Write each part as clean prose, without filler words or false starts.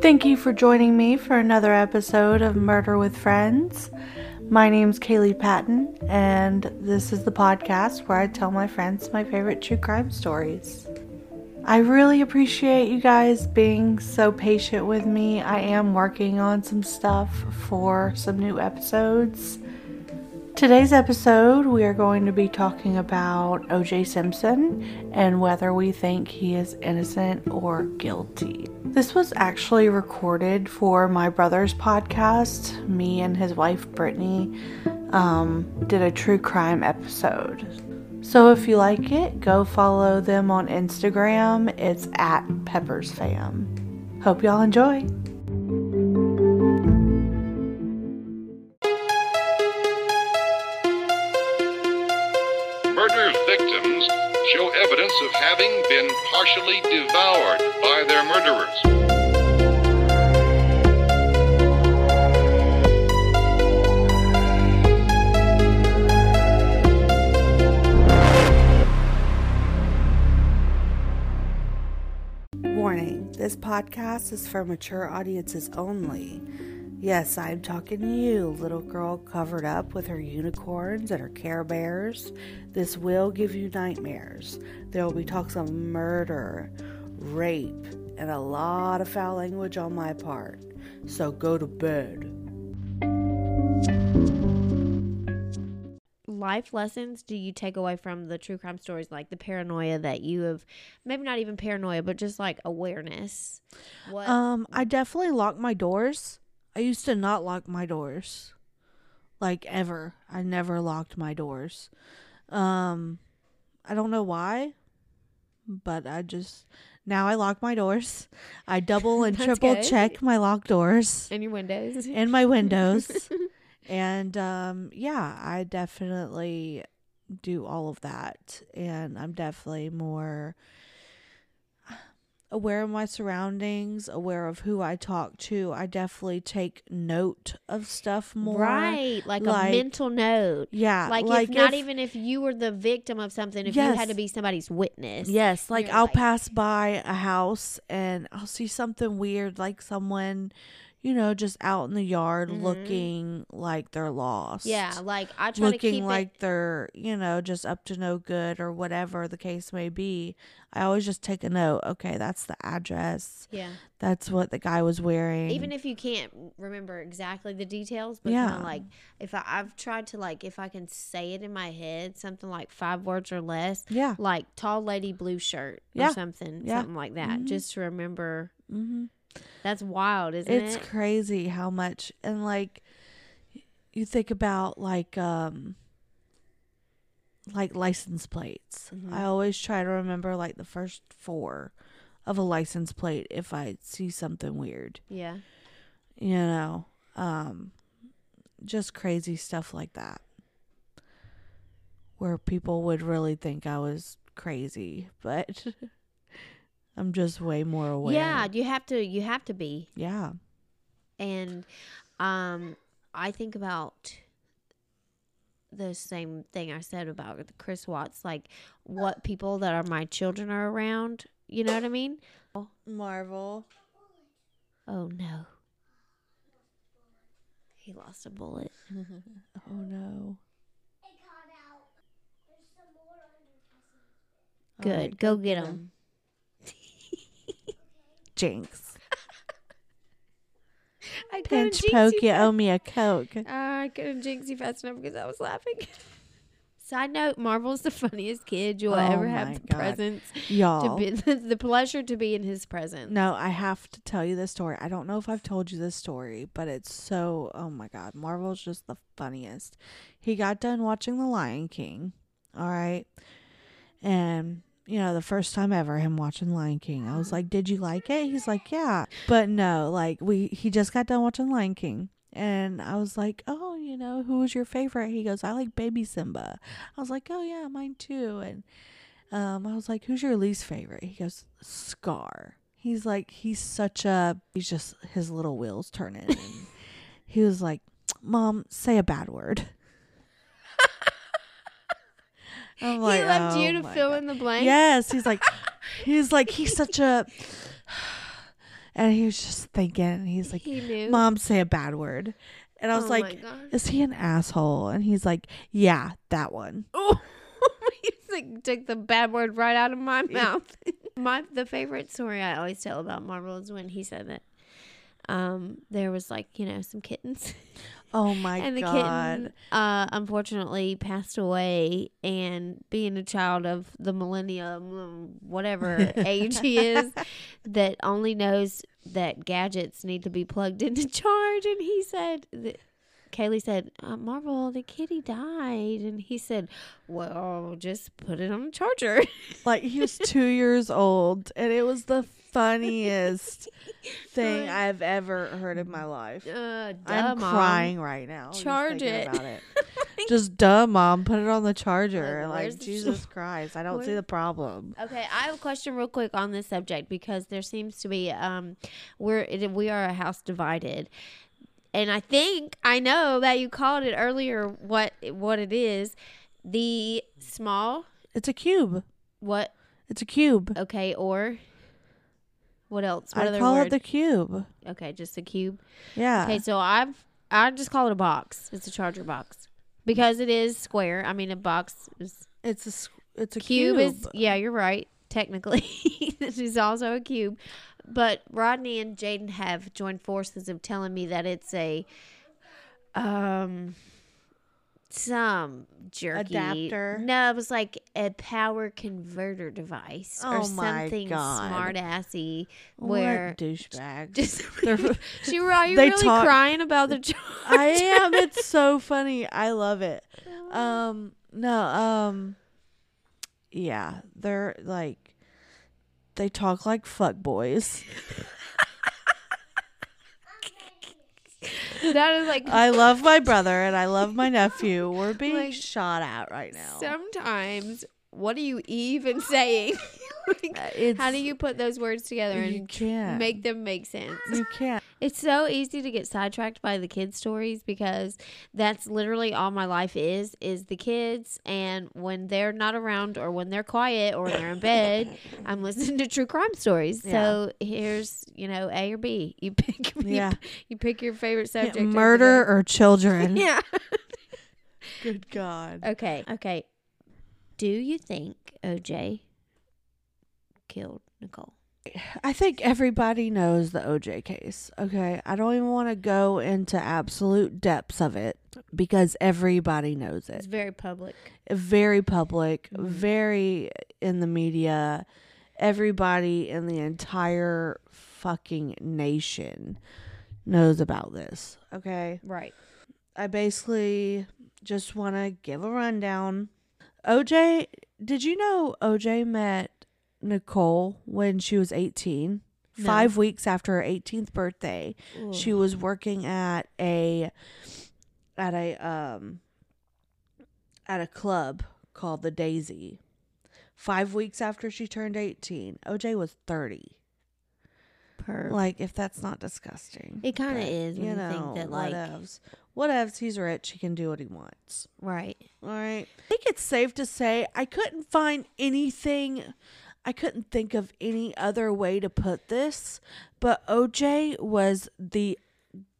Thank you for joining me for another episode of Murder with Friends. My name's Kaylee Patton, and this is the podcast where I tell my friends my favorite true crime stories. I really appreciate you guys being so patient with me. I am working on some stuff for some new episodes. Today's episode, we are going to be talking about O.J. Simpson and whether we think he is innocent or guilty. This was actually recorded for my brother's podcast. Me and his wife, Brittany, did a true crime episode. So if you like it, go follow them on Instagram. It's at PeppersFam. Hope y'all enjoy. Victims show evidence of having been partially devoured by their murderers. Warning, this podcast is for mature audiences only. Yes, I'm talking to you, little girl covered up with her unicorns and her Care Bears. This will give you nightmares. There will be talks of murder, rape, and a lot of foul language on my part. So go to bed. Life lessons do you take away from the true crime stories, like the paranoia that you have, maybe not even paranoia, but just like awareness? What? I definitely lock my doors. I used to not lock my doors, like ever. I never locked my doors. I don't know why, but now I lock my doors. I double and triple check my locked doors. And your windows. And my windows. And I definitely do all of that. And I'm definitely more aware of my surroundings, aware of who I talk to. I definitely take note of stuff more. Right, like a mental note. Yeah. If you were the victim of something, if you had to be somebody's witness. Yes, like I'll pass by a house and I'll see something weird, like someone, just out in the yard looking like they're lost. Yeah, like I try to keep looking like they're, just up to no good or whatever the case may be. I always just take a note. Okay, that's the address. Yeah. That's what the guy was wearing. Even if you can't remember exactly the details, but kind of like if I've tried to, like, if I can say it in my head, something like 5 words or less. Yeah. Like tall lady blue shirt or something. Yeah. Something like that. Mm-hmm. Just to remember. Mm-hmm. That's wild, isn't it? It's crazy how much, and like you think about like license plates. Mm-hmm. I always try to remember like the first 4 of a license plate if I see something weird. Yeah. Just crazy stuff like that. Where people would really think I was crazy, but I'm just way more aware. Yeah, you have to be. Yeah. And I think about the same thing I said about Chris Watts, like what people that are my children are around, you know what I mean? Marvel. Oh no. He lost a bullet. Oh no. It got out. There's some more under. Good. Go get him. Jinx. I couldn't jinx poke you owe me a Coke. I couldn't jinx you fast enough because I was laughing. Side note, Marvel's the funniest kid you'll ever have the God. Presence. Y'all. To be, the pleasure to be in his presence. No, I have to tell you this story. I don't know if I've told you this story, but it's so, oh my God. Marvel's just the funniest. He got done watching The Lion King. All right. And the first time ever him watching Lion King. I was like, did you like it? He's like, yeah. But no, like he just got done watching Lion King. And I was like, oh, who was your favorite? He goes, I like Baby Simba. I was like, oh yeah, mine too. And I was like, who's your least favorite? He goes, Scar. He's like, he's just, his little wheels turning. And he was like, Mom, say a bad word. I'm like, he left you to fill in the blank. Yes, he's like, he's such a, And he was just thinking. And he's like, he knew. Mom, say a bad word. And I was like, is he an asshole? And he's like, yeah, that one. Oh, he like, took the bad word right out of my mouth. The favorite story I always tell about Marvel is when he said that there was like, you know, some kittens. Oh, my God. And the kitten, unfortunately, passed away. And being a child of the millennium, whatever age he is, that only knows that gadgets need to be plugged into charge. And he said, Kaylee said, Marvel, the kitty died. And he said, well, just put it on the charger. Like, he was 2 years old. And it was the funniest thing I've ever heard in my life. I'm crying Mom. Right now. Charge it. About it. Just duh, Mom. Put it on the charger. Like, Jesus Christ. I don't see the problem. Okay, I have a question real quick on this subject because there seems to be we are a house divided. And I think I know that you called it earlier what it is. The small. It's a cube. What? It's a cube. Okay, or what else? What I call it the cube. Okay, just a cube. Yeah. Okay, so I just call it a box. It's a charger box because it is square. I mean, a box is. It's a cube. Is, yeah, you're right. Technically, this is also a cube. But Rodney and Jaden have joined forces of telling me that it's a some jerky adapter. No, it was like a power converter device or something smart assy. Where douchebags? Are you really crying about the charger? I am. It's so funny. I love it. Yeah, they're like. They talk like fuck boys. That is like I love my brother and I love my nephew. We're being like, shot at right now. Sometimes, what are you even saying? Like, how do you put those words together and make them make sense? You can't. It's so easy to get sidetracked by the kids' stories because that's literally all my life is the kids. And when they're not around or when they're quiet or when they're in bed, I'm listening to true crime stories. Yeah. So here's, you know, A or B. You pick you pick your favorite subject. Yeah, murder or children. Yeah. Good God. Okay. Do you think O.J. killed Nicole? I think everybody knows the O.J. case, okay? I don't even want to go into absolute depths of it because everybody knows it. It's very public. Very public, very in the media. Everybody in the entire fucking nation knows about this, okay? Right. I basically just want to give a rundown. O.J., did you know O.J. met Nicole when she was 18? No. 5 weeks after her 18th birthday. Ooh. She was working at a club called The Daisy. 5 weeks after she turned 18, OJ was 30. Perp. Like, if that's not disgusting, it kind of is. When you know, think that like whatevs, he's rich, he can do what he wants. Right. All right. I think it's safe to say I couldn't find anything. I couldn't think of any other way to put this, but OJ was the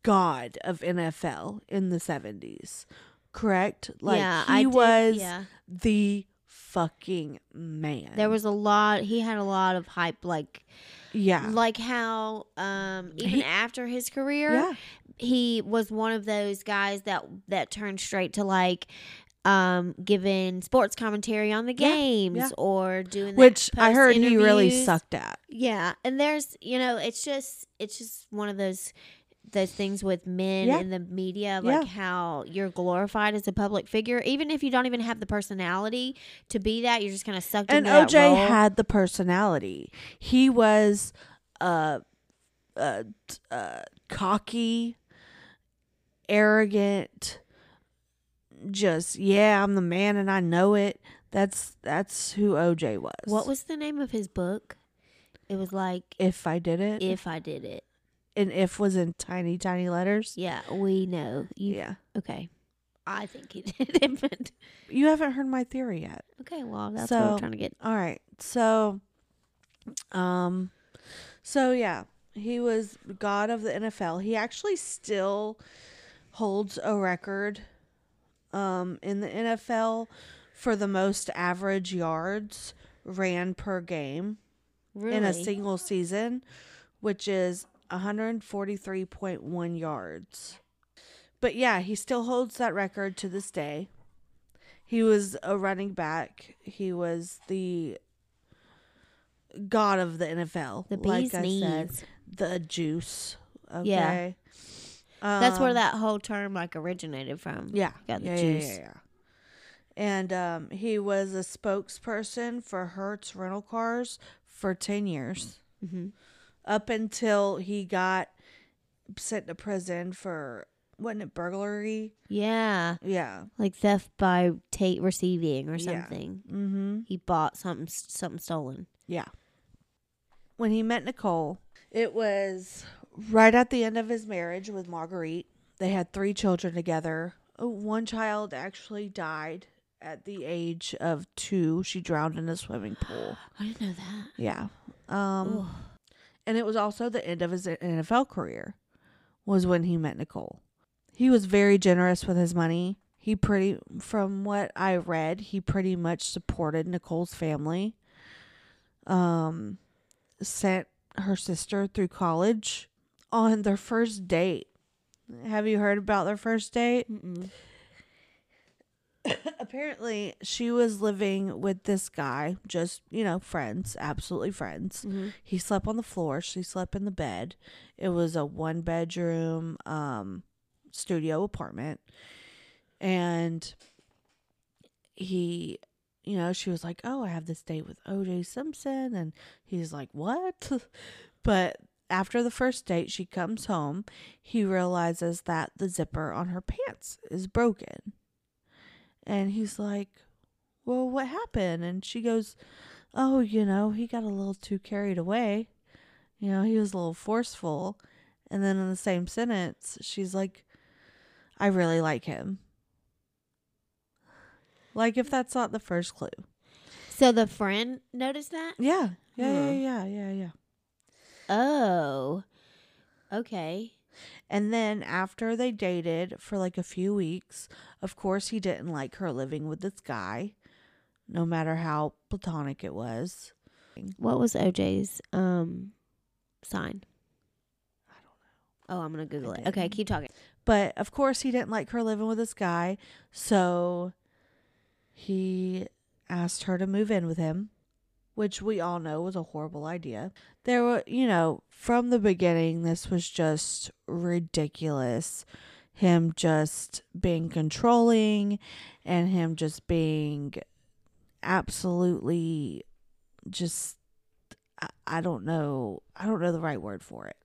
god of NFL in the 70s, correct? Like, yeah, he was the fucking man. There was a lot. He had a lot of hype, like, yeah. Like how even after his career, he was one of those guys that turned straight to like giving sports commentary on the games or doing that, which I heard interviews. He really sucked at. Yeah, and there's, you know, it's just one of those things with men in the media, like how you're glorified as a public figure, even if you don't even have the personality to be that. You're just kind of sucked into that role. And OJ had the personality. He was cocky, arrogant, just I'm the man and I know it. That's who OJ was. What was the name of his book? It was like If I Did It. And if was in tiny, tiny letters. Yeah, we know. Okay. I think he did. You haven't heard my theory yet. Okay, well, that's what I'm trying to get. All right. So, yeah. He was god of the NFL. He actually still holds a record in the NFL for the most average yards ran per game in a single season, which is 143.1 yards. But yeah, he still holds that record to this day. He was a running back. He was the god of the NFL. The bee's knees. I said, the juice. Okay. Yeah. That's where that whole term like originated from. Yeah. Got the juice. Yeah. And he was a spokesperson for Hertz rental cars for 10 years. Mm-hmm. Up until he got sent to prison for, wasn't it burglary? Yeah. Yeah. Like theft by receiving or something. Yeah. Mm-hmm. He bought something stolen. Yeah. When he met Nicole, it was right at the end of his marriage with Marguerite. They had 3 children together. One child actually died at the age of 2. She drowned in a swimming pool. I didn't know that. Yeah. And it was also the end of his NFL career was when he met Nicole. He was very generous with his money. From what I read, he pretty much supported Nicole's family. Sent her sister through college on their first date. Have you heard about their first date? Apparently, she was living with this guy, just, friends, absolutely friends. Mm-hmm. He slept on the floor. She slept in the bed. It was a 1-bedroom studio apartment. And he, she was like, oh, I have this date with O.J. Simpson. And he's like, what? But after the first date, she comes home. He realizes that the zipper on her pants is broken. And he's like, well, what happened? And she goes, oh, he got a little too carried away. He was a little forceful. And then in the same sentence, she's like, I really like him. Like, if that's not the first clue. So the friend noticed that? Yeah. Yeah. Oh. Okay. And then after they dated for like a few weeks, of course he didn't like her living with this guy, no matter how platonic it was. What was OJ's sign? I don't know. Oh, I'm going to Google it. Okay, keep talking. But of course he didn't like her living with this guy, so he asked her to move in with him, which we all know was a horrible idea. There were, from the beginning, this was just ridiculous. Him just being controlling and him just being absolutely just, I don't know the right word for it.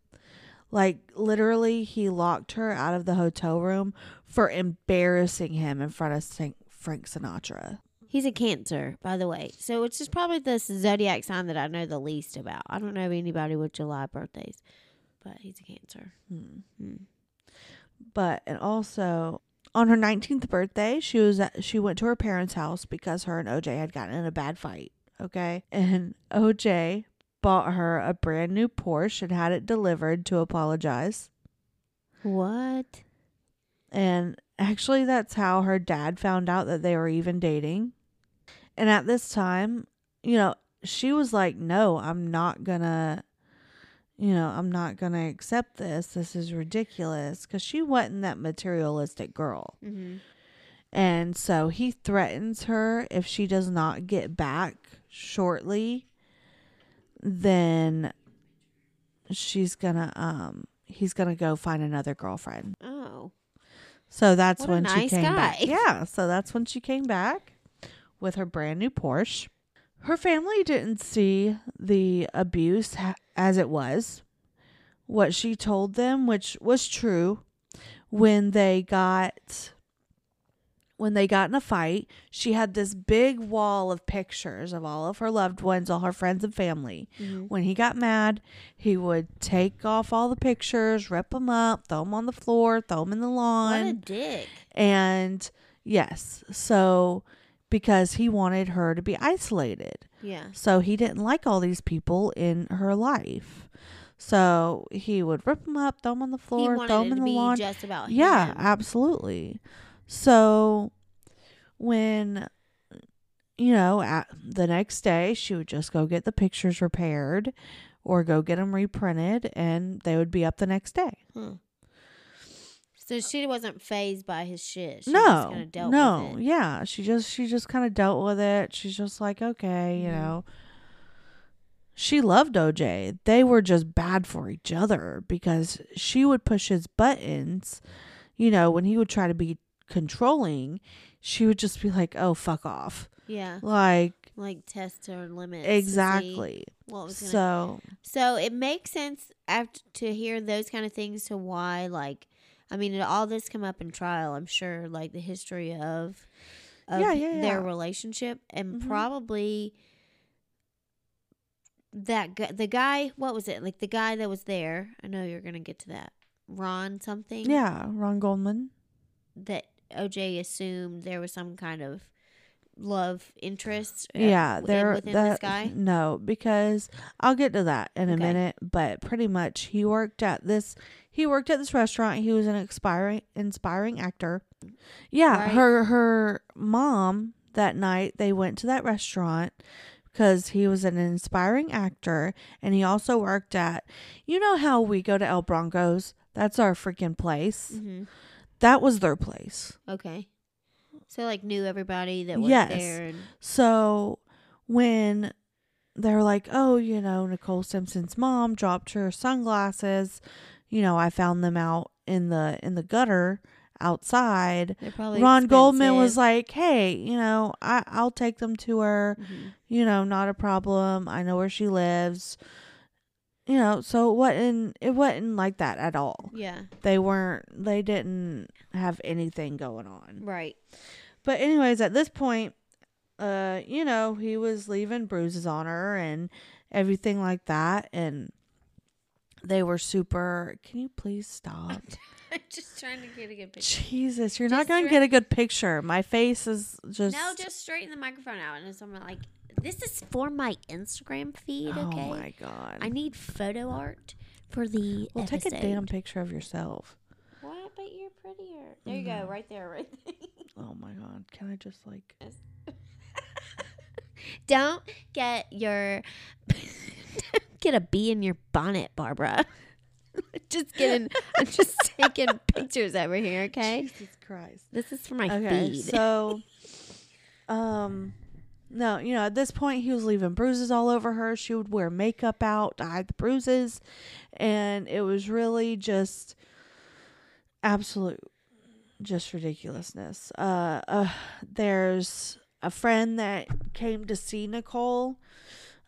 Like, literally, he locked her out of the hotel room for embarrassing him in front of Frank Sinatra. He's a Cancer, by the way. So it's just probably the zodiac sign that I know the least about. I don't know anybody with July birthdays, but he's a Cancer. Mm-hmm. But, and also, on her 19th birthday, she went to her parents' house because her and OJ had gotten in a bad fight, okay? And OJ bought her a brand new Porsche and had it delivered to apologize. What? And actually, that's how her dad found out that they were even dating. And at this time, she was like, no, I'm not going to accept this. This is ridiculous. Because she wasn't that materialistic girl. Mm-hmm. And so he threatens her if she does not get back shortly, then he's going to go find another girlfriend. Oh. So that's what when nice she came guy. Back. Yeah. So that's when she came back with her brand new Porsche. Her family didn't see the abuse as it was. What she told them, which was true, when they got in a fight, she had this big wall of pictures of all of her loved ones, all her friends and family. Mm-hmm. When he got mad, he would take off all the pictures, rip them up, throw them on the floor, throw them in the lawn. What a dick. And yes, so because he wanted her to be isolated. Yeah. So he didn't like all these people in her life. So he would rip them up, throw them on the floor, throw them in the lawn. Just about him. Yeah, absolutely. So when, you know, at the next day, she would just go get the pictures repaired or go get them reprinted, and they would be up the next day. Hmm. So she wasn't fazed by his shit. She just kind of dealt with it. Yeah. She just kind of dealt with it. She's just like, okay, you know. She loved OJ. They were just bad for each other because she would push his buttons. You know, when he would try to be controlling, she would just be like, oh, fuck off. Yeah. Like test her limits. Exactly. So it makes sense after to hear those kind of things to why, like, I mean, all this come up in trial, I'm sure, like the history of their relationship, and probably that the guy, what was it? Like the guy that was there. I know you're going to get to that. Ron something. Yeah, Ron Goldman. That OJ assumed there was some kind of love interest this guy. No, because I'll get to that in a minute, but pretty much he worked at this restaurant. He was an inspiring actor. Yeah, right. Her mom that night, they went to that restaurant because he was an inspiring actor, and he also worked at, you know how we go to El Bronco's? That's our freaking place. Mm-hmm. That was their place. Okay. So, like, knew everybody that was there. And so, when they're like, oh, you know, Nicole Simpson's mom dropped her sunglasses. You know, I found them out in the gutter outside. They're probably Ron expensive. Goldman was like, hey, you know, I'll take them to her. Mm-hmm. You know, not a problem. I know where she lives. You know, so it wasn't like that at all. Yeah. They didn't have anything going on. Right. But anyways, at this point, you know, he was leaving bruises on her and everything like that. And they were super, can you please stop? I'm just trying to get a good picture. Jesus, you're not going to get a good picture. My face is just. No, just straighten the microphone out. And I'm like, this is for my Instagram feed, okay? Oh, my God. I need photo art for the episode. Take a damn picture of yourself. What? But you're prettier. There you go. Right there. Right there. Oh, my God. Can I just, like. Don't get your. Don't get a bee in your bonnet, Barbara. I'm just taking pictures over here, okay? Jesus Christ. This is for my feed. So, no, you know, at this point, he was leaving bruises all over her. She would wear makeup out to hide the bruises. And it was really just absolute, just ridiculousness. There's a friend that came to see Nicole.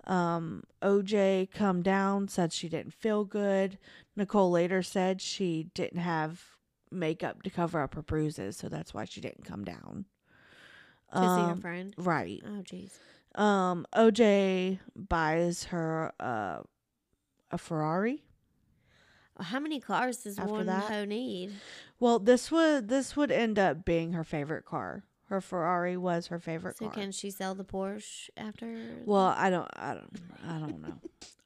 OJ come down, said she didn't feel good. Nicole later said she didn't have makeup to cover up her bruises, so that's why she didn't come down. To see her friend? Right. Oh, jeez. OJ buys her a Ferrari. How many cars does one hoe need? Well, this would end up being her favorite car. Her Ferrari was her favorite car. So can she sell the Porsche after? Well, I don't know.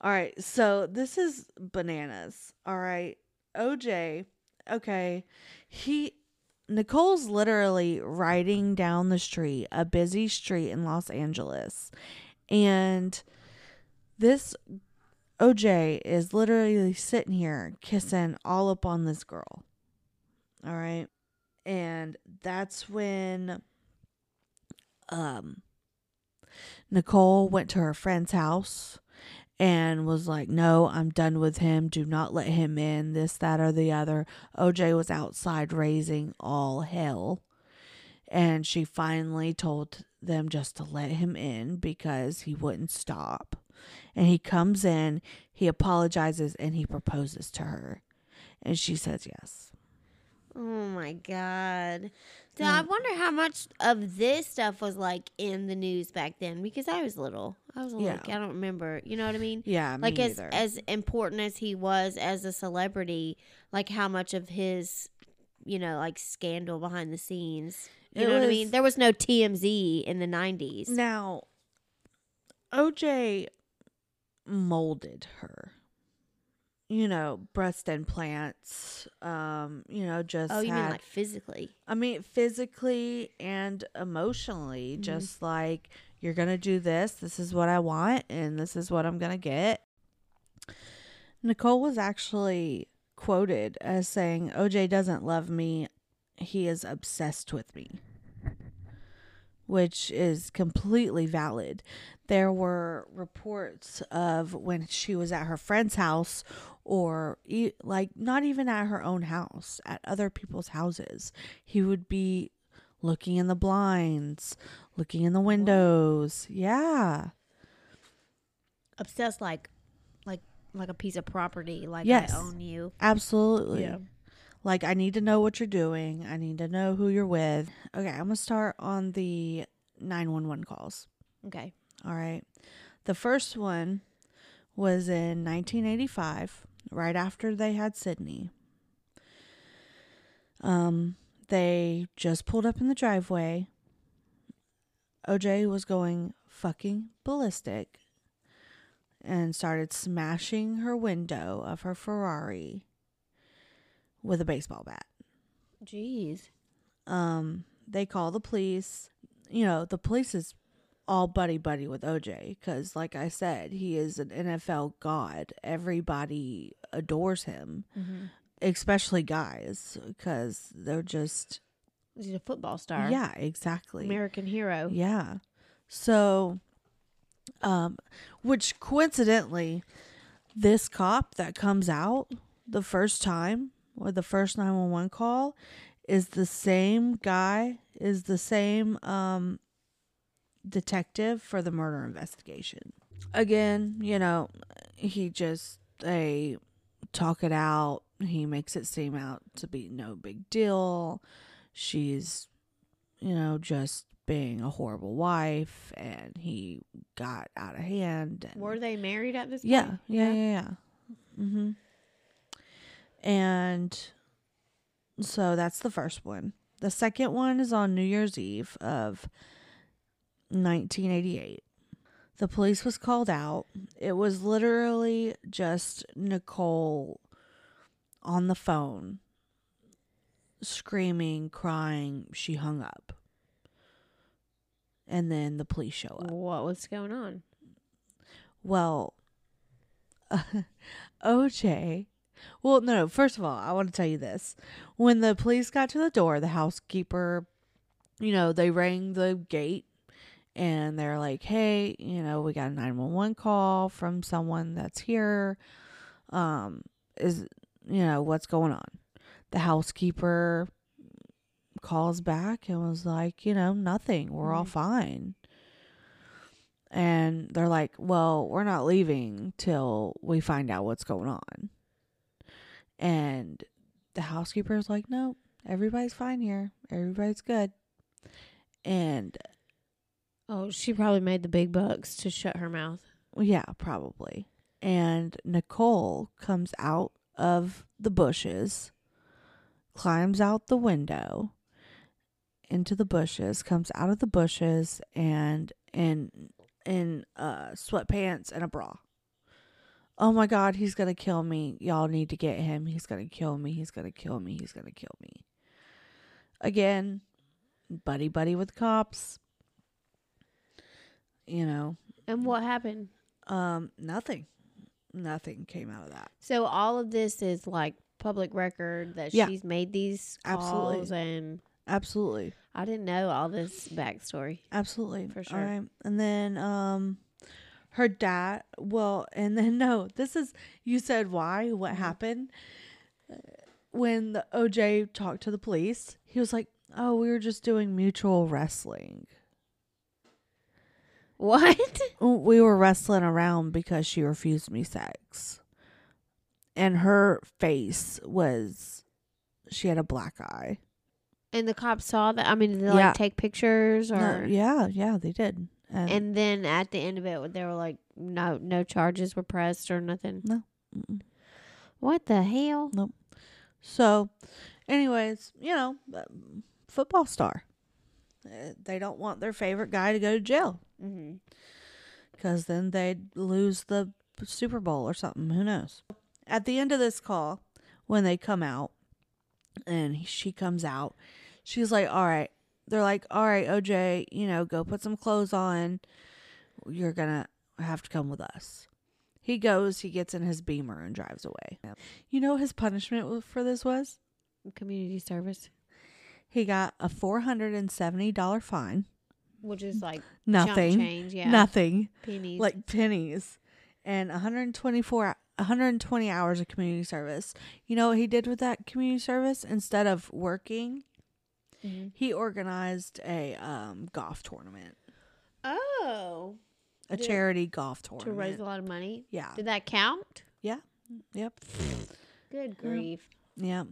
All right. So this is bananas. All right. OJ. Okay. Nicole's literally riding down the street, a busy street in Los Angeles. And this OJ is literally sitting here kissing all up on this girl. All right. And that's when Nicole went to her friend's house and was like, no, I'm done with him. Do not let him in. This, that, or the other. OJ was outside raising all hell. And she finally told them just to let him in because he wouldn't stop. And he comes in, he apologizes, and he proposes to her. And she says yes. Oh, my God. So I wonder how much of this stuff was, like, in the news back then. Because I was little. I don't remember. You know what I mean? Yeah, me either. Like, as important as he was as a celebrity, like, how much of his, you know, like, scandal behind the scenes. You know what I mean? There was no TMZ in the 90s. Now, OJ molded her. you know, breast implants, you know, just you mean like physically? I mean, physically and emotionally, mm-hmm. just like, you're going to do this. This is what I want, and this is what I'm going to get. Nicole was actually quoted as saying, "OJ doesn't love me. He is obsessed with me," which is completely valid. There were reports of when she was at her friend's house, or like not even at her own house, at other people's houses, he would be looking in the blinds, looking in the windows. Yeah. Obsessed like a piece of property, like, yes, I own you. Absolutely. Yeah. Like, I need to know what you're doing. I need to know who you're with. Okay, I'm going to start on the 911 calls. Okay. All right. The first one was in 1985, right after they had Sydney. They just pulled up in the driveway. OJ was going fucking ballistic and started smashing her window of her Ferrari with a baseball bat. Jeez. They call the police. You know, the police is all buddy-buddy with OJ because, like I said, he is an NFL god. Everybody adores him, mm-hmm. especially guys, because they're just... He's a football star. Yeah, exactly. American hero. Yeah. So, which coincidentally, this cop that comes out the first time, or the first 911 call, is the same guy, is the same detective for the murder investigation. Again, you know, he just, they talk it out. He makes it seem out to be no big deal. She's, you know, just being a horrible wife, and he got out of hand. And were they married at this point? Yeah. Mm-hmm. And so that's the first one. The second one is on New Year's Eve of 1988. The police was called out. It was literally just Nicole on the phone, screaming, crying. She hung up. And then the police show up. What was going on? Well, OJ... Well, no, first of all, I want to tell you this. When the police got to the door, the housekeeper, you know, they rang the gate and they're like, "Hey, you know, we got a 911 call from someone that's here. Is, you know, what's going on?" The housekeeper calls back and was like, "You know, nothing. We're all fine." And they're like, "Well, we're not leaving till we find out what's going on." And the housekeeper's like, "No, everybody's fine here. Everybody's good." And oh, she probably made the big bucks to shut her mouth. Yeah, probably. And Nicole comes out of the bushes, climbs out the window into the bushes, comes out of the bushes, and in sweatpants and a bra. "Oh my God, he's going to kill me. Y'all need to get him. He's going to kill me. He's going to kill me. He's going to kill me." Again, buddy with cops. You know. And what happened? Nothing. Nothing came out of that. So all of this is like public record that she's made these calls. Absolutely. And absolutely. I didn't know all this backstory. Absolutely. For sure. All right. And then, her dad, well, and then, no, this is, you said why, what happened. When the OJ talked to the police, he was like, "Oh, we were just doing mutual wrestling." What? "We were wrestling around because she refused me sex." And her face was, she had a black eye. And the cops saw that? I mean, did they, like, take pictures? Or? No, yeah, they did. And then at the end of it, they were like, no charges were pressed or nothing. No. Mm-mm. What the hell? Nope. So, anyways, you know, football star. They don't want their favorite guy to go to jail. Because then they'd lose the Super Bowl or something. Who knows? at the end of this call, when they come out and she comes out, she's like, all right. They're like, all right, OJ, you know, go put some clothes on. You're going to have to come with us. He goes, he gets in his Beamer and drives away. Yep. You know his punishment for this was? Community service. He got a $470 fine. Which is like nothing. Chump change, yeah. Nothing. Pennies. Like pennies. And 120 hours of community service. You know what he did with that community service? Instead of working, he organized a golf tournament. Oh. A charity golf tournament. To raise a lot of money? Yeah. Did that count? Yeah. Yep. Good grief. Yeah.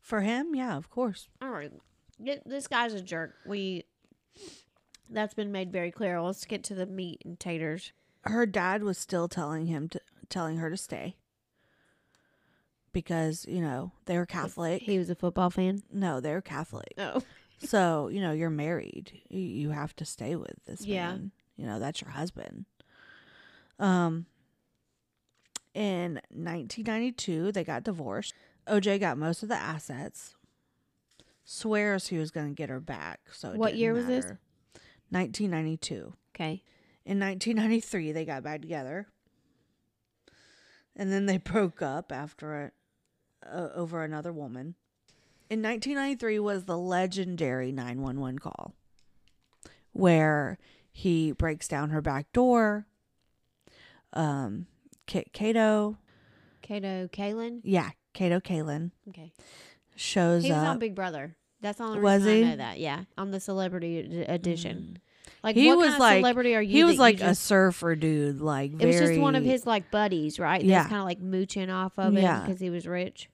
For him, yeah, of course. All right. This guy's a jerk. That's been made very clear. Let's get to the meat and taters. Her dad was still telling her to stay. Because, you know, they were Catholic. He was a football fan? No, they were Catholic. Oh. So, you know, you're married. You have to stay with this man. You know, that's your husband. In 1992, they got divorced. OJ got most of the assets. Swears he was going to get her back. So it what year was this? 1992. Okay. In 1993, they got back together. And then they broke up after over another woman. In 1993 was the legendary 911 call, where he breaks down her back door. Kato Kaelin? Yeah, Kato Kaelin. Okay. Shows up. He was on Big Brother. That's the only reason I know that. Yeah, on the Celebrity Edition. Like, he what was kind of like, celebrity are you? He was like a surfer dude. Like, it was just one of his like buddies, right? Yeah. He was kind of like mooching off of him because he was rich.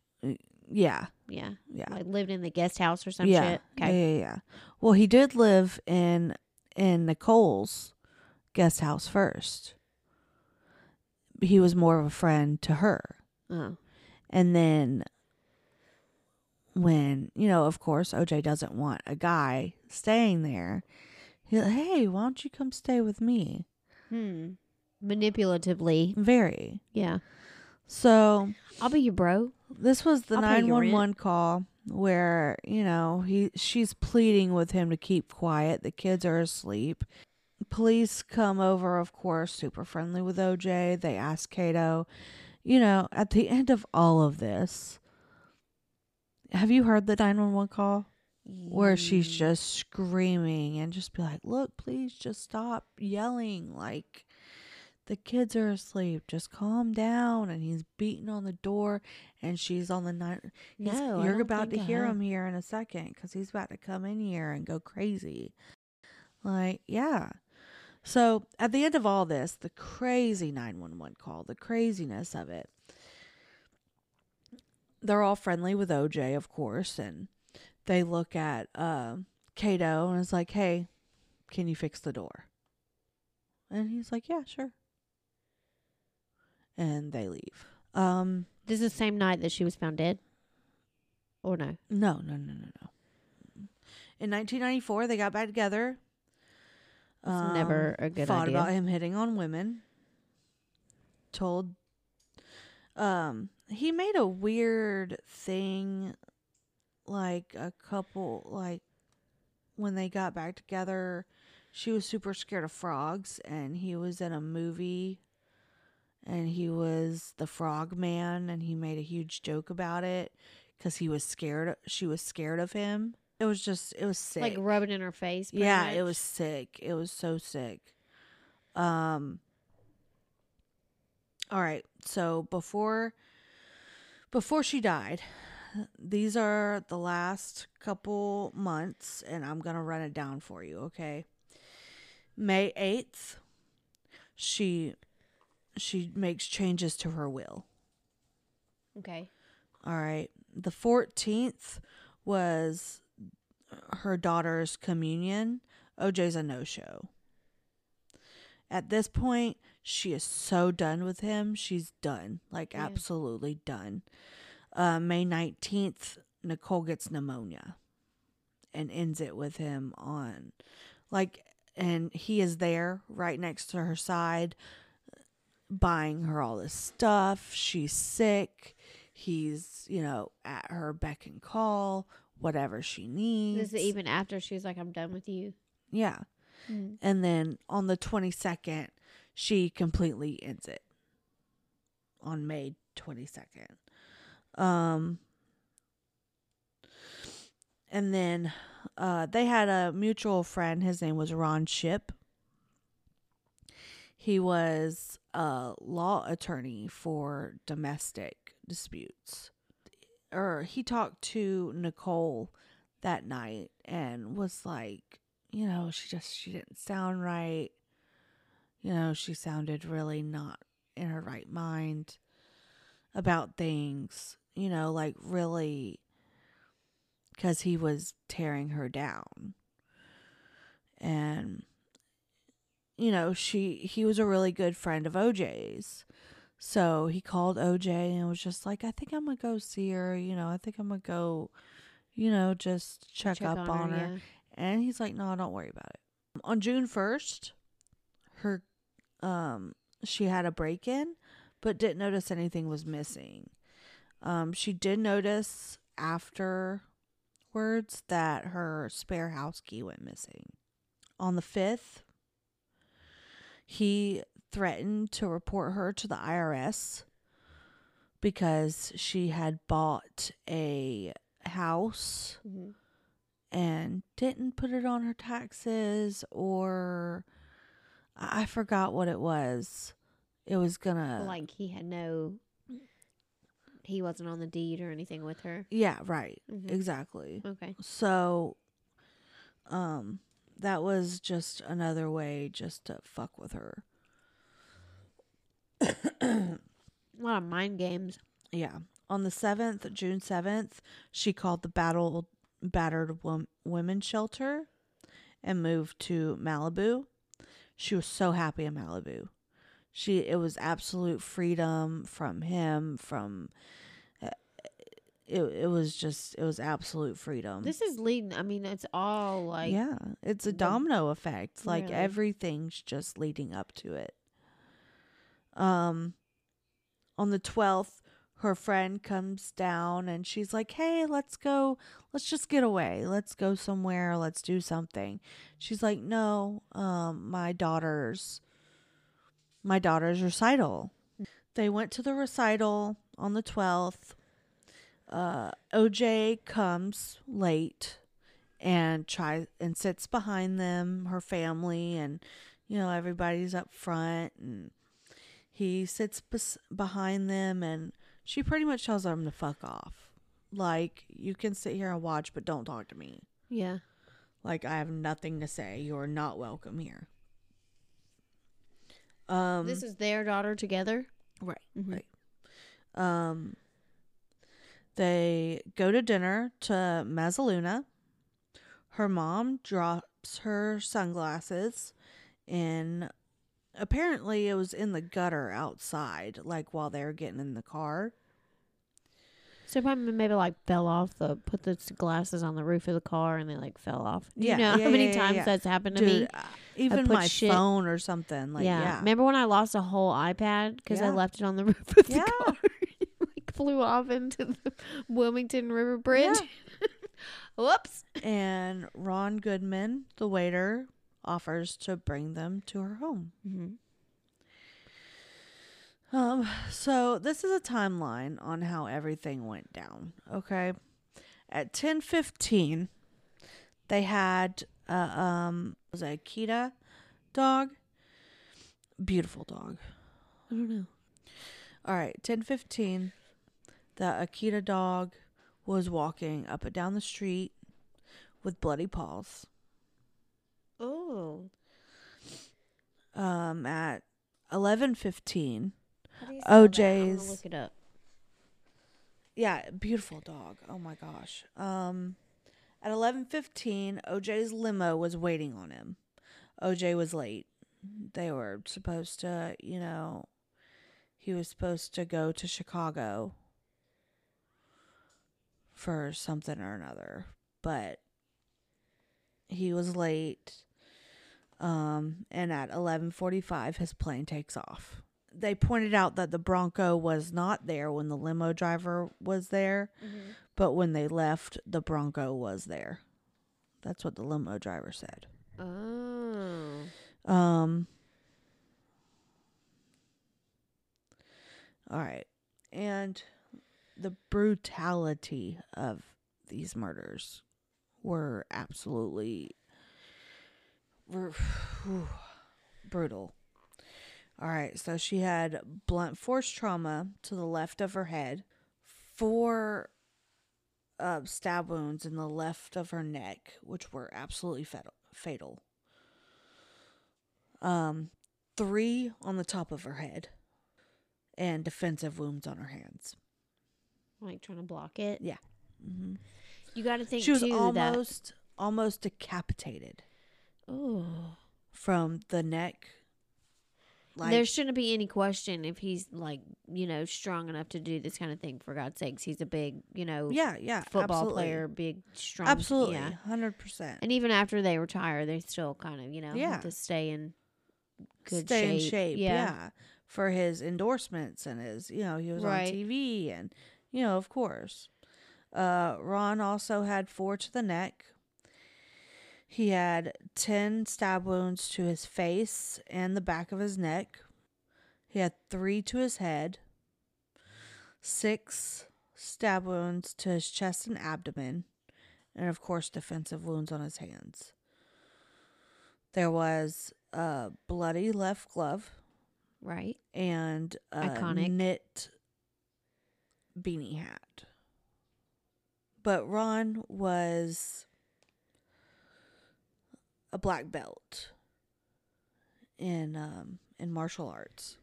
Yeah. Yeah. Yeah. Like lived in the guest house or some shit. Okay. Yeah. Well, he did live in Nicole's guest house first. He was more of a friend to her. Oh. And then when, you know, of course, OJ doesn't want a guy staying there. He's like, hey, why don't you come stay with me? Manipulatively. Very. Yeah. So. I'll be your bro. This was the 911 call where, you know, she's pleading with him to keep quiet. The kids are asleep. Police come over, of course, super friendly with OJ. They ask Kato, you know, at the end of all of this, have you heard the 911 call? Where she's just screaming and just be like, look, please just stop yelling. Like, the kids are asleep. Just calm down. And he's beating on the door. And she's on the night. No, you're about to hear him here in a second because he's about to come in here and go crazy. Like, yeah. So at the end of all this, the crazy 911 call, the craziness of it, they're all friendly with OJ, of course, and they look at Kato and it's like, hey, can you fix the door? And he's like, yeah, sure. And they leave. This is the same night that she was found dead? Or no? No. In 1994, they got back together. It's never a good idea. Thought about him hitting on women. Told. He made a weird thing. Like a couple, like when they got back together, she was super scared of frogs, and he was in a movie, and he was the frog man, and he made a huge joke about it because he was scared. She was scared of him. It was sick. Like rubbing in her face. Yeah, much. It was sick. It was so sick. All right. So before she died. These are the last couple months, and I'm going to run it down for you, okay? May 8th, she makes changes to her will. Okay. All right. The 14th was her daughter's communion. OJ's a no-show. At this point, she is so done with him. She's done. Like, absolutely done. May 19th, Nicole gets pneumonia and ends it with him on, like, and he is there right next to her side, buying her all this stuff. She's sick. He's, you know, at her beck and call, whatever she needs. This is even after she's like, I'm done with you. Yeah. Mm. And then on the 22nd, she completely ends it. On May 22nd. And then they had a mutual friend. His name was Ron Shipp. He was a law attorney for domestic disputes. Or he talked to Nicole that night and was like, you know, she didn't sound right. You know, she sounded really not in her right mind about things, you know, like really, because he was tearing her down. And, you know, he was a really good friend of OJ's. So he called OJ and was just like, I think I'm going to go see her. You know, I think I'm going to go, you know, just check up on her. Yeah. And he's like, no, don't worry about it. On June 1st, her, she had a break-in, but didn't notice anything was missing. She did notice afterwards that her spare house key went missing. On the 5th, he threatened to report her to the IRS because she had bought a house and didn't put it on her taxes, or I forgot what it was. It was gonna... Like he had no... He wasn't on the deed or anything with her. Yeah, right. Mm-hmm. Exactly. Okay. So, that was just another way just to fuck with her. A lot of mind games. Yeah. On the 7th, June 7th, she called the battered women's shelter and moved to Malibu. She was so happy in Malibu. It was absolute freedom from him, from it was absolute freedom. This is leading, I mean, it's all like, yeah, it's a domino effect. Like really? Everything's just leading up to it. On the 12th, her friend comes down and she's like, hey, let's go. Let's just get away. Let's go somewhere. Let's do something. She's like, no, my daughter's recital. They went to the recital on the 12th. OJ comes late and sits behind them, her family, and, you know, everybody's up front, and he sits behind them, and she pretty much tells them to fuck off. Like, you can sit here and watch, but don't talk to me. Yeah. Like, I have nothing to say. You are not welcome here. This is their daughter together? Right. Mm-hmm. Right. They go to dinner to Mezzaluna. Her mom drops her sunglasses in... Apparently, it was in the gutter outside, like, while they were getting in the car. So probably maybe, like, fell off put the glasses on the roof of the car, and they, like, fell off. Yeah. You know how many times that's happened to me? Even my phone or something. Like, yeah. Remember when I lost a whole iPad because I left it on the roof of the car? It, like, flew off into the Wilmington River Bridge. Yeah. Whoops. And Ron Goodman, the waiter, offers to bring them to her home. Mm-hmm. So this is a timeline on how everything went down. Okay, at 10:15, they had was a Akita dog, beautiful dog. I don't know. All right, 10:15, the Akita dog was walking up and down the street with bloody paws. Oh. At 11:15, OJ's. Look it up. Yeah, beautiful dog. Oh my gosh. At 11:15, OJ's limo was waiting on him. OJ was late. They were supposed to, you know, he was supposed to go to Chicago for something or another, but he was late. And at 11:45, his plane takes off. they pointed out that the Bronco was not there when the limo driver was there, mm-hmm. but when they left, the Bronco was there. That's what the limo driver said. Oh. All right. And the brutality of these murders were absolutely brutal. All right, so she had blunt force trauma to the left of her head, 4 stab wounds in the left of her neck, which were absolutely fatal. 3 on the top of her head, and defensive wounds on her hands. Like trying to block it? Yeah. Mm-hmm. You got to think, she was almost decapitated. Oh. From the neck. Like, there shouldn't be any question if he's, like, you know, strong enough to do this kind of thing. For God's sakes, he's a big, you know, football absolutely. Player, big, strong. Absolutely, yeah. 100%. And even after they retire, they still kind of, you know, have to stay in good shape. Stay in shape, yeah. For his endorsements and his, you know, he was on TV and, you know, of course. Ron also had 4 to the neck. He had 10 stab wounds to his face and the back of his neck. He had 3 to his head, 6 stab wounds to his chest and abdomen, and of course defensive wounds on his hands. There was a bloody left glove, right, and a knit beanie hat. But Ron was a black belt in martial arts.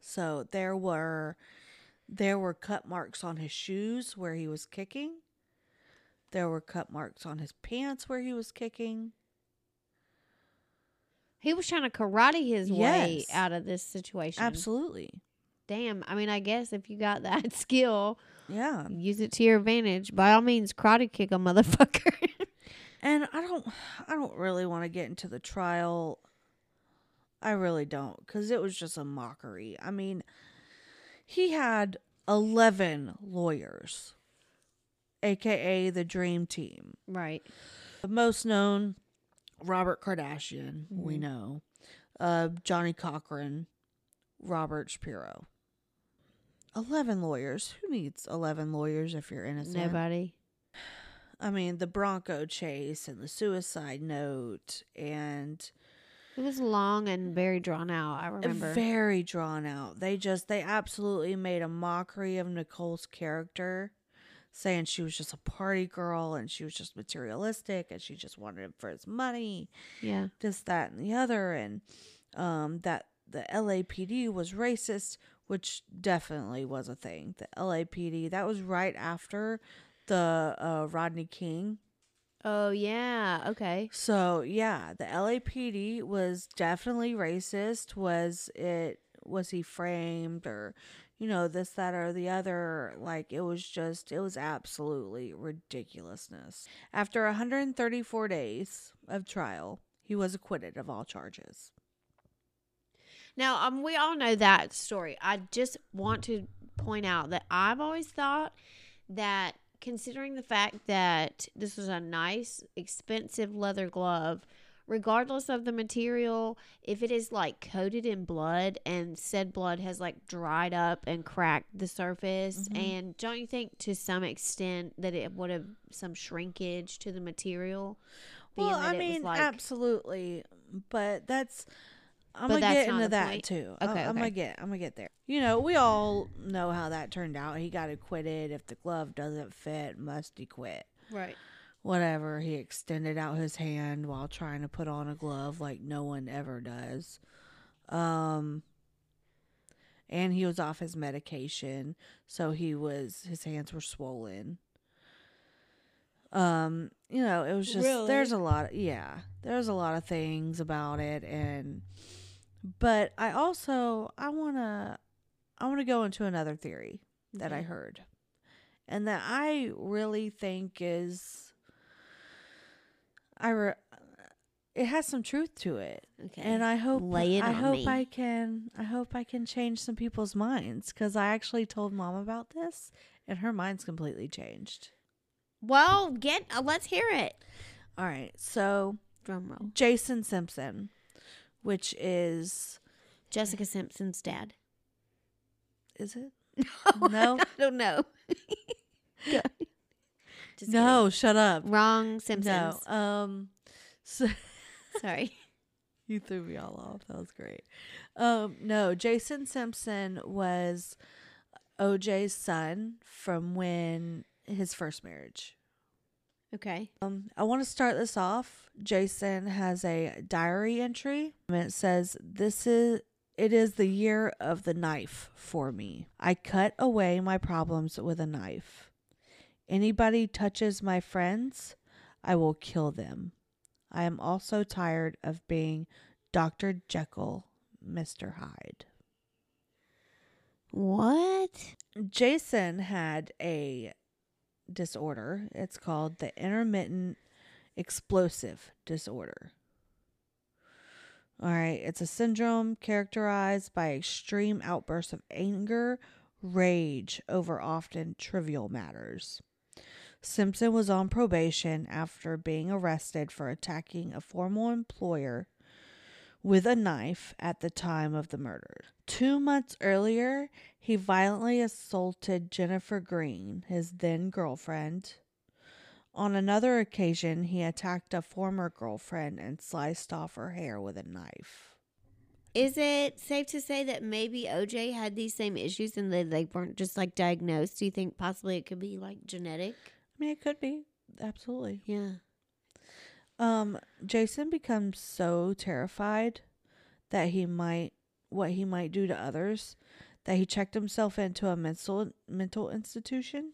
So there were cut marks on his shoes where he was kicking. There were cut marks on his pants where he was kicking. He was trying to karate his way out of this situation. Absolutely. Damn. I mean, I guess if you got that skill, use it to your advantage. By all means, karate kick a motherfucker. And I don't really want to get into the trial. I really don't, because it was just a mockery. I mean, he had 11 lawyers, aka the Dream Team. Right. The most known, Robert Kardashian, mm-hmm. we know, Johnny Cochran, Robert Shapiro. 11 lawyers. Who needs 11 lawyers if you're innocent? Nobody. I mean, the Bronco chase and the suicide note, and it was long and very drawn out, I remember. Very drawn out. They absolutely made a mockery of Nicole's character, saying she was just a party girl and she was just materialistic and she just wanted him for his money. Yeah. This, that, and the other, and that the LAPD was racist, which definitely was a thing. The LAPD, that was right after the Rodney King. Oh, yeah. Okay. So, yeah, the LAPD was definitely racist. Was he framed, or, you know, this, that, or the other? Like, it was absolutely ridiculousness. After 134 days of trial, he was acquitted of all charges. Now, we all know that story. I just want to point out that I've always thought that, considering the fact that this was a nice, expensive leather glove, regardless of the material, if it is, like, coated in blood and said blood has, like, dried up and cracked the surface, mm-hmm. and don't you think to some extent that it would have some shrinkage to the material? Well, I mean, like, absolutely, but that's... I'm going to get into that point. Too. Okay, I'm going to get there. You know, we all know how that turned out. He got acquitted. If the glove doesn't fit, must he quit? Right. Whatever. He extended out his hand while trying to put on a glove like no one ever does. And he was off his medication, so his hands were swollen. You know, it was just, really? There's a lot of things about it. And, but I also, I want to go into another theory that I heard, and that I really think is, it has some truth to it. Okay. And I hope I hope I can change some people's minds, because I actually told Mom about this and her mind's completely changed. Well, let's hear it. All right. So, drum roll. Jason Simpson, which is Jessica Simpson's dad. Is it? No. I don't know. No, shut up. Wrong Simpsons. No. Sorry. You threw me all off. That was great. No, Jason Simpson was OJ's son from his first marriage. Okay. I want to start this off. Jason has a diary entry. It says, It is the year of the knife for me. I cut away my problems with a knife. Anybody touches my friends, I will kill them. I am also tired of being Dr. Jekyll, Mr. Hyde. What? Jason had a disorder. It's called the Intermittent Explosive Disorder. All right, it's a syndrome characterized by extreme outbursts of anger, rage over often trivial matters. Simpson was on probation after being arrested for attacking a former employer with a knife at the time of the murder. 2 months earlier, he violently assaulted Jennifer Green, his then girlfriend. On another occasion, he attacked a former girlfriend and sliced off her hair with a knife. Is it safe to say that maybe OJ had these same issues and that they weren't just like diagnosed? Do you think possibly it could be like genetic? I mean, it could be. Absolutely. Yeah. Jason becomes so terrified that what he might do to others that he checked himself into a mental institution.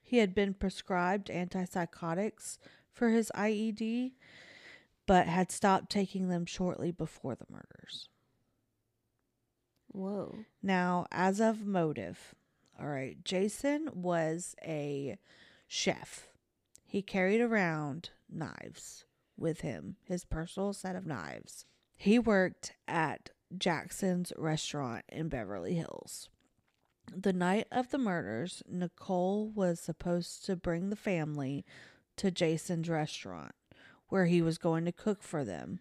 He had been prescribed antipsychotics for his IED, but had stopped taking them shortly before the murders. Whoa. Now, as of motive, all right, Jason was a chef. He carried around knives with him, his personal set of knives. He worked at Jackson's restaurant in Beverly Hills. The night of the murders, Nicole was supposed to bring the family to Jason's restaurant, where he was going to cook for them,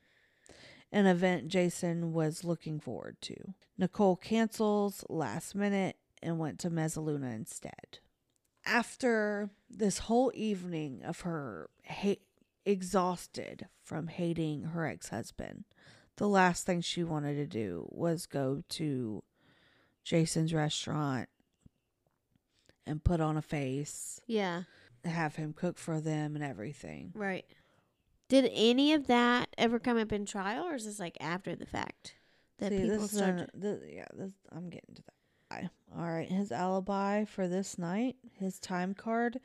an event Jason was looking forward to. Nicole cancels last minute and went to Mezzaluna instead. After this whole evening of her exhausted from hating her ex-husband, the last thing she wanted to do was go to Jason's restaurant and put on a face. Yeah. Have him cook for them and everything. Right. Did any of that ever come up in trial, or is this like after the fact that people started? I'm getting to that. All right. His alibi for this night, his time card.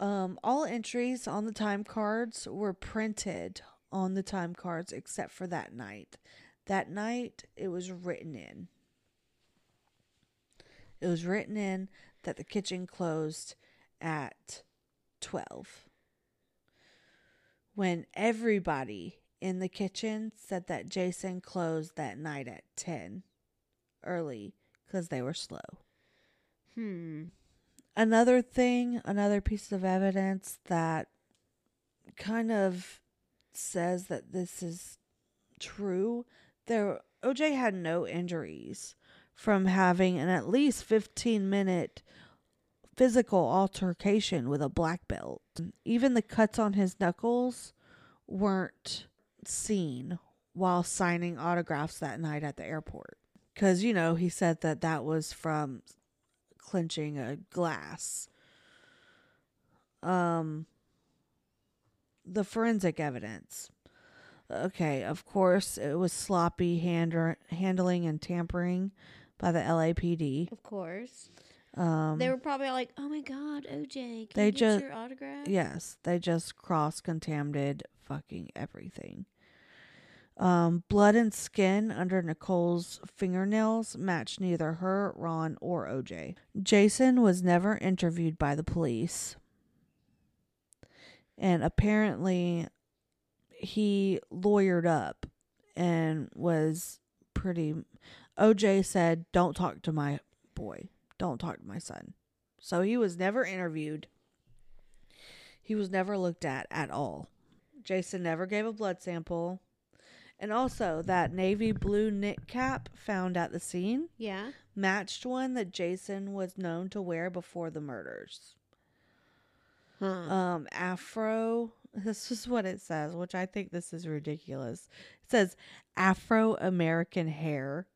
All entries on the time cards were printed on the time cards except for that night. That night, it was written in. It was written in that the kitchen closed at 12, when everybody in the kitchen said that Jason closed that night at 10 early because they were slow. Another piece of evidence that kind of says that this is true. OJ had no injuries from having an at least 15-minute physical altercation with a black belt. Even the cuts on his knuckles weren't seen while signing autographs that night at the airport. Because, you know, he said that was from clenching a glass. The forensic evidence. Okay, of course, it was sloppy handling and tampering by the LAPD. Of course. They were probably like, oh my God, OJ, can you get your autograph? Yes, they just cross-contaminated fucking everything. Blood and skin under Nicole's fingernails matched neither her, Ron, or OJ. Jason was never interviewed by the police. And apparently, he lawyered up and was pretty... O.J. said, don't talk to my boy. Don't talk to my son. So he was never interviewed. He was never looked at all. Jason never gave a blood sample. And also, that navy blue knit cap found at the scene matched one that Jason was known to wear before the murders. Afro... This is what it says, which I think this is ridiculous. It says Afro-American hair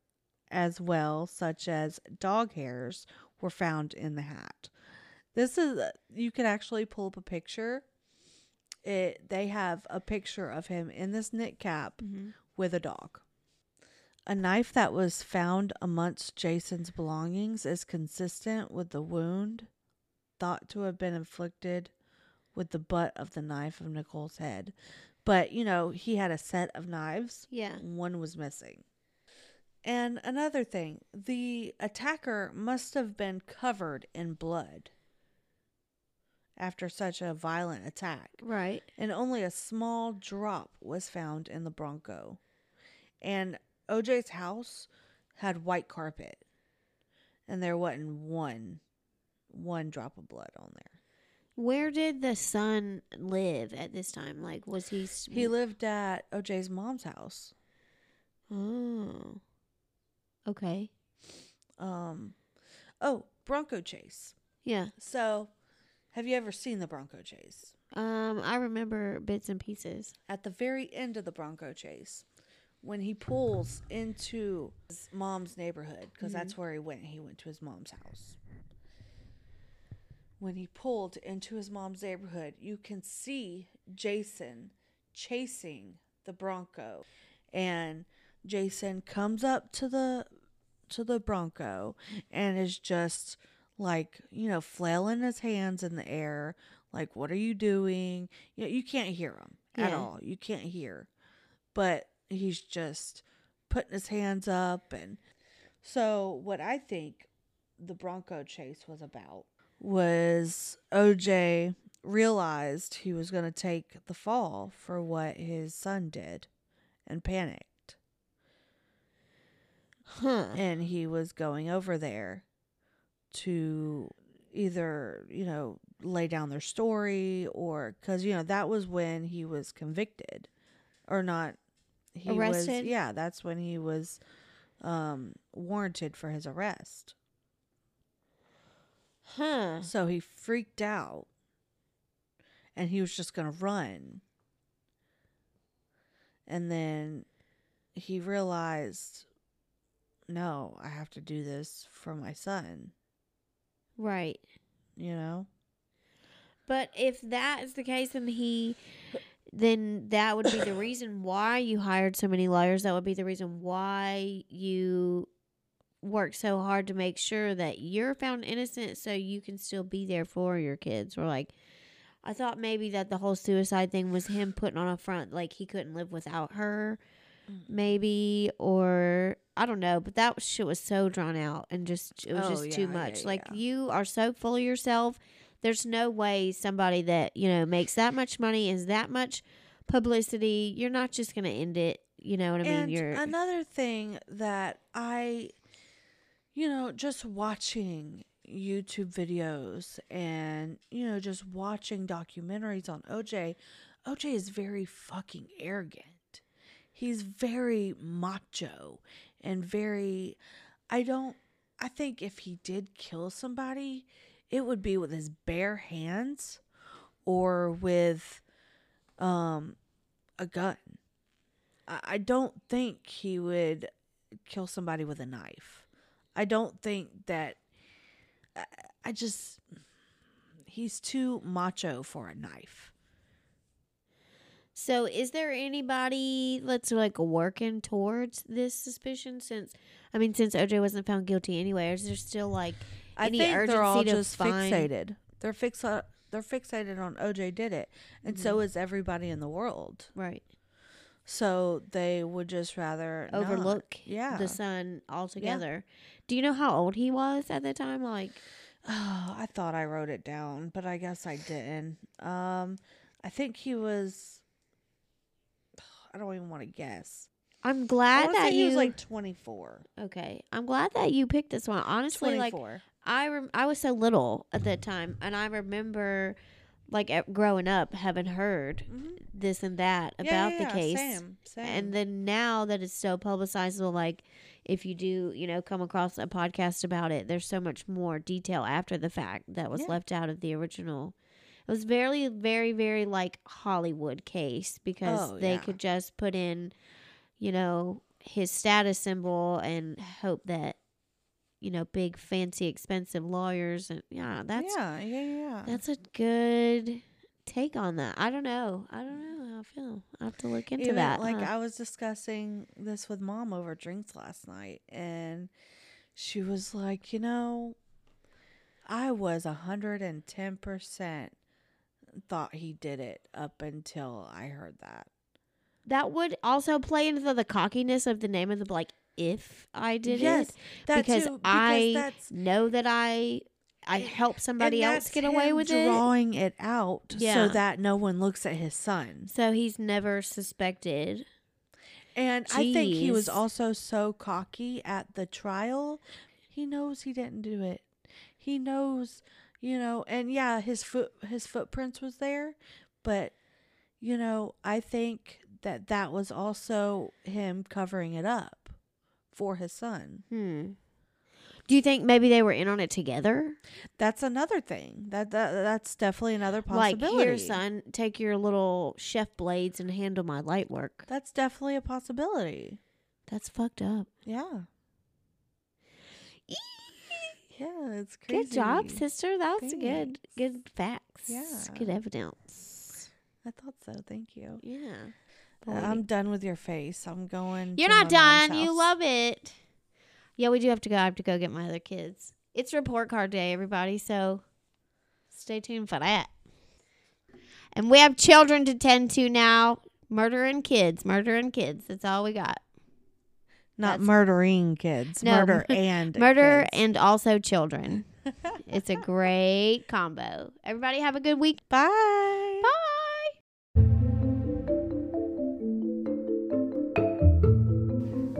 as well, such as dog hairs, were found in the hat. This is... You can actually pull up a picture. They have a picture of him in this knit cap with a dog. A knife that was found amongst Jason's belongings is consistent with the wound thought to have been inflicted with the butt of the knife of Nicole's head. But, you know, he had a set of knives. Yeah. One was missing. And another thing, the attacker must have been covered in blood after such a violent attack. Right. And only a small drop was found in the Bronco. And OJ's house had white carpet. And there wasn't one drop of blood on there. Where did the son live at this time? Like, was he... He lived at OJ's mom's house. Oh. Okay. Oh, Bronco chase. Yeah. So, have you ever seen the Bronco chase? I remember bits and pieces. At the very end of the Bronco chase, when he pulls into his mom's neighborhood, because that's where he went. He went to his mom's house. When he pulled into his mom's neighborhood, you can see Jason chasing the Bronco. And Jason comes up to the Bronco and is just like, you know, flailing his hands in the air. Like, what are you doing? You know, you can't hear him at all. You can't hear. But he's just putting his hands up. And so what I think the Bronco chase was about was OJ realized he was going to take the fall for what his son did and panicked. And he was going over there to either, you know, lay down their story or... Because, you know, that was when he was convicted. Or not... He arrested? Was, yeah, that's when he was warranted for his arrest. So he freaked out and he was just going to run. And then he realized, no, I have to do this for my son. Right. You know? But if that is the case, then that would be the reason why you hired so many lawyers. That would be the reason why you... work so hard to make sure that you're found innocent so you can still be there for your kids. Or like, I thought maybe that the whole suicide thing was him putting on a front, like he couldn't live without her, maybe, or I don't know, but that shit was so drawn out and just, it was too much. You are so full of yourself. There's no way somebody that, you know, makes that much money, is that much publicity, you're not just going to end it. You know what I mean? And another thing that you know, just watching YouTube videos and, you know, just watching documentaries on OJ. OJ is very fucking arrogant. He's very macho and very... I think if he did kill somebody, it would be with his bare hands or with a gun. I don't think he would kill somebody with a knife. I don't think that, he's too macho for a knife. So is there anybody that's like working towards this suspicion since OJ wasn't found guilty anyway, is there still like any urgency to find? I think they're all just fixated. They're fixated on OJ did it. And so is everybody in the world. Right. So they would just rather overlook the son altogether. Yeah. Do you know how old he was at the time? Like, I thought I wrote it down, but I guess I didn't. I think he was I don't even want to guess. I'm glad that you... he was like 24. Okay. I'm glad that you picked this one. Honestly, 24. Like, I was so little at that time, and I remember, like, growing up, having heard this and that about the case. Same. And then now that it's so publicizable, like, if you do, you know, come across a podcast about it, there's so much more detail after the fact that was left out of the original. It was very, very, very, like, Hollywood case, because they could just put in, you know, his status symbol and hope that, you know, big, fancy, expensive lawyers. And yeah, that's a good take on that. I don't know how I feel. I have to look into that. Like, I was discussing this with Mom over drinks last night, and she was like, you know, I was 110% thought he did it up until I heard that. That would also play into the cockiness of the name of the, like, if I did it. That because too, because I know that I helped somebody else get away with it. Drawing it out so that no one looks at his son. So he's never suspected. And I think he was also so cocky at the trial. He knows he didn't do it. He knows, you know, and his footprints was there, but, you know, I think that was also him covering it up for his son. Do you think maybe they were in on it together? That's another thing. That's definitely another possibility. Like, here, son, take your little chef blades and handle my light work. That's definitely a possibility. That's fucked up. Yeah. Yeah, it's crazy. Good job, sister. That's good facts. Yeah. Good evidence. I thought so. Thank you. Yeah. I'm done with your face. I'm going. You're not done. You love it. Yeah, we do have to go. I have to go get my other kids. It's report card day, everybody. So stay tuned for that. And we have children to tend to now. Murder and kids. That's all we got. Not murdering kids. No. Murder and also children. It's a great combo. Everybody have a good week. Bye. Bye.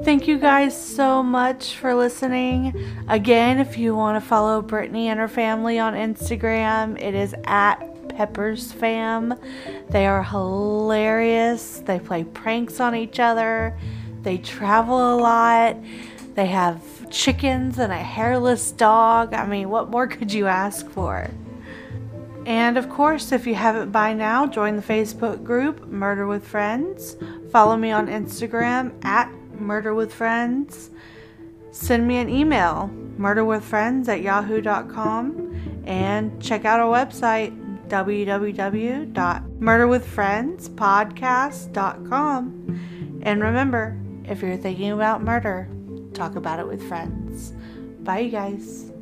Thank you guys so much for listening. Again, if you want to follow Brittany and her family on Instagram, it is at PeppersFam. They are hilarious. They play pranks on each other. They travel a lot. They have chickens and a hairless dog. I mean, what more could you ask for? And of course, if you haven't by now, join the Facebook group, Murder with Friends. Follow me on Instagram at Murder with Friends. Send me an email, murderwithfriends@yahoo.com, and check out our website, www.murderwithfriendspodcast.com. And remember, if you're thinking about murder, talk about it with friends. Bye, you guys.